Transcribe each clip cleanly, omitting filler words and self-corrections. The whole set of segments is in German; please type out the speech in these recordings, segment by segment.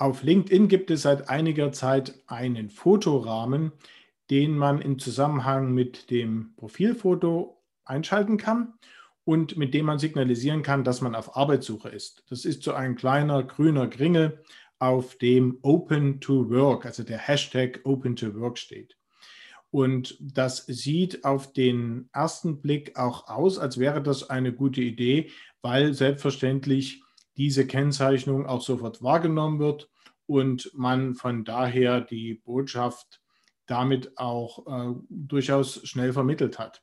Auf LinkedIn gibt es seit einiger Zeit einen Fotorahmen, den man im Zusammenhang mit dem Profilfoto einschalten kann und mit dem man signalisieren kann, dass man auf Arbeitssuche ist. Das ist so ein kleiner grüner Kringel, auf dem OpenToWork, also der Hashtag OpenToWork steht. Und das sieht auf den ersten Blick auch aus, als wäre das eine gute Idee, weil selbstverständlich diese Kennzeichnung auch sofort wahrgenommen wird und man von daher die Botschaft damit auch durchaus schnell vermittelt hat.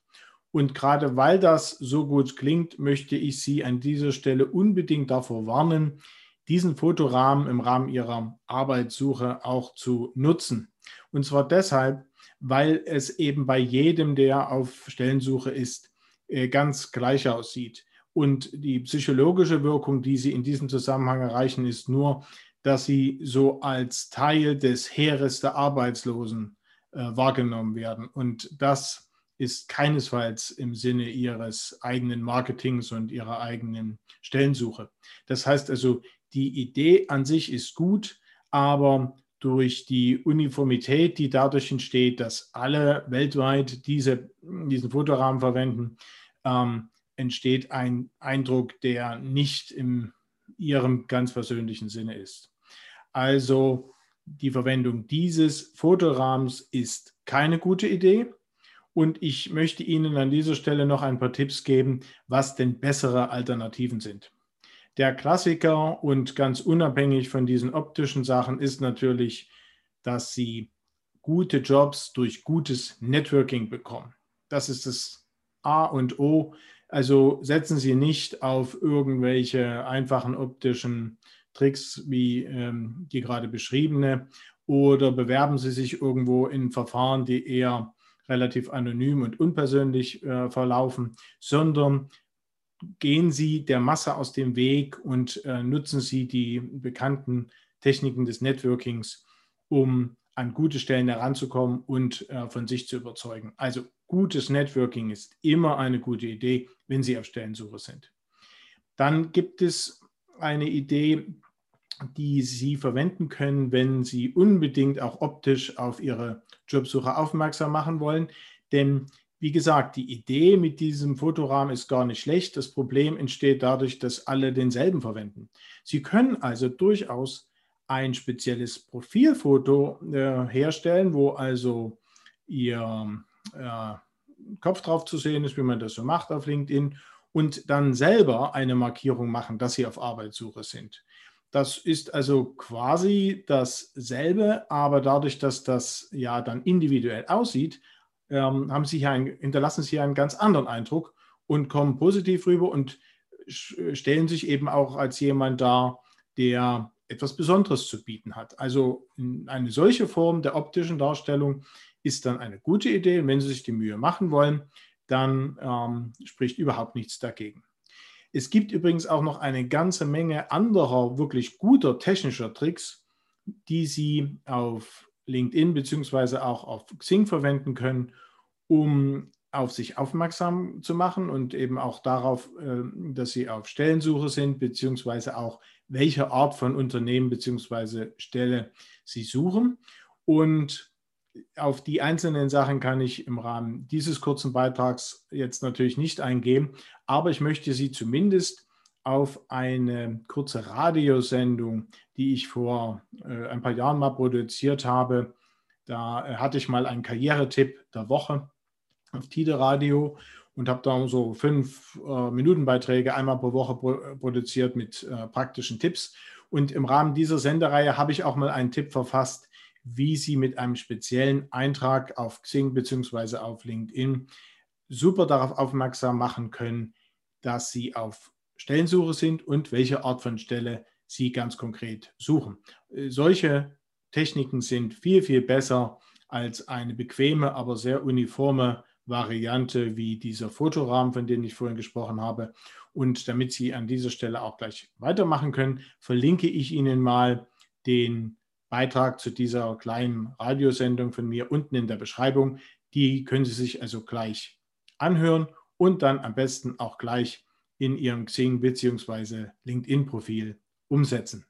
Und gerade weil das so gut klingt, möchte ich Sie an dieser Stelle unbedingt davor warnen, diesen Fotorahmen im Rahmen Ihrer Arbeitssuche auch zu nutzen. Und zwar deshalb, weil es eben bei jedem, der auf Stellensuche ist, ganz gleich aussieht. Und die psychologische Wirkung, die Sie in diesem Zusammenhang erreichen, ist nur, dass Sie so als Teil des Heeres der Arbeitslosen wahrgenommen werden. Und das ist keinesfalls im Sinne Ihres eigenen Marketings und Ihrer eigenen Stellensuche. Das heißt also, die Idee an sich ist gut, aber durch die Uniformität, die dadurch entsteht, dass alle weltweit diesen Fotorahmen verwenden, entsteht ein Eindruck, der nicht in ihrem ganz persönlichen Sinne ist. Also die Verwendung dieses Fotorahmens ist keine gute Idee. Und ich möchte Ihnen an dieser Stelle noch ein paar Tipps geben, was denn bessere Alternativen sind. Der Klassiker und ganz unabhängig von diesen optischen Sachen ist natürlich, dass Sie gute Jobs durch gutes Networking bekommen. Das ist das A und O. Also setzen Sie nicht auf irgendwelche einfachen optischen Tricks wie die gerade beschriebene oder bewerben Sie sich irgendwo in Verfahren, die eher relativ anonym und unpersönlich verlaufen, sondern gehen Sie der Masse aus dem Weg und nutzen Sie die bekannten Techniken des Networkings, um an gute Stellen heranzukommen und von sich zu überzeugen. Also gutes Networking ist immer eine gute Idee, wenn Sie auf Stellensuche sind. Dann gibt es eine Idee, die Sie verwenden können, wenn Sie unbedingt auch optisch auf Ihre Jobsuche aufmerksam machen wollen. Denn wie gesagt, die Idee mit diesem Fotorahmen ist gar nicht schlecht. Das Problem entsteht dadurch, dass alle denselben verwenden. Sie können also durchaus ein spezielles Profilfoto herstellen, wo also Ihr Kopf drauf zu sehen ist, wie man das so macht auf LinkedIn, und dann selber eine Markierung machen, dass Sie auf Arbeitssuche sind. Das ist also quasi dasselbe, aber dadurch, dass das ja dann individuell aussieht, hinterlassen Sie hier einen ganz anderen Eindruck und kommen positiv rüber und stellen sich eben auch als jemand dar, der etwas Besonderes zu bieten hat. Also eine solche Form der optischen Darstellung ist dann eine gute Idee. Und wenn Sie sich die Mühe machen wollen, dann spricht überhaupt nichts dagegen. Es gibt übrigens auch noch eine ganze Menge anderer, wirklich guter technischer Tricks, die Sie auf LinkedIn bzw. auch auf Xing verwenden können, um auf sich aufmerksam zu machen und eben auch darauf, dass Sie auf Stellensuche sind bzw. auch welche Art von Unternehmen bzw. Stelle Sie suchen. Und auf die einzelnen Sachen kann ich im Rahmen dieses kurzen Beitrags jetzt natürlich nicht eingehen, aber ich möchte Sie zumindest auf eine kurze Radiosendung, die ich vor ein paar Jahren mal produziert habe. Da hatte ich mal einen Karrieretipp der Woche auf TIDE Radio und habe da so 5-Minuten-Beiträge einmal pro Woche produziert mit praktischen Tipps. Und im Rahmen dieser Sendereihe habe ich auch mal einen Tipp verfasst, wie Sie mit einem speziellen Eintrag auf Xing bzw. auf LinkedIn super darauf aufmerksam machen können, dass Sie auf Stellensuche sind und welche Art von Stelle Sie ganz konkret suchen. Solche Techniken sind viel, viel besser als eine bequeme, aber sehr uniforme Variante wie dieser Fotorahmen, von dem ich vorhin gesprochen habe. Und damit Sie an dieser Stelle auch gleich weitermachen können, verlinke ich Ihnen mal den Beitrag zu dieser kleinen Radiosendung von mir unten in der Beschreibung. Die können Sie sich also gleich anhören und dann am besten auch gleich in Ihrem Xing- bzw. LinkedIn-Profil umsetzen.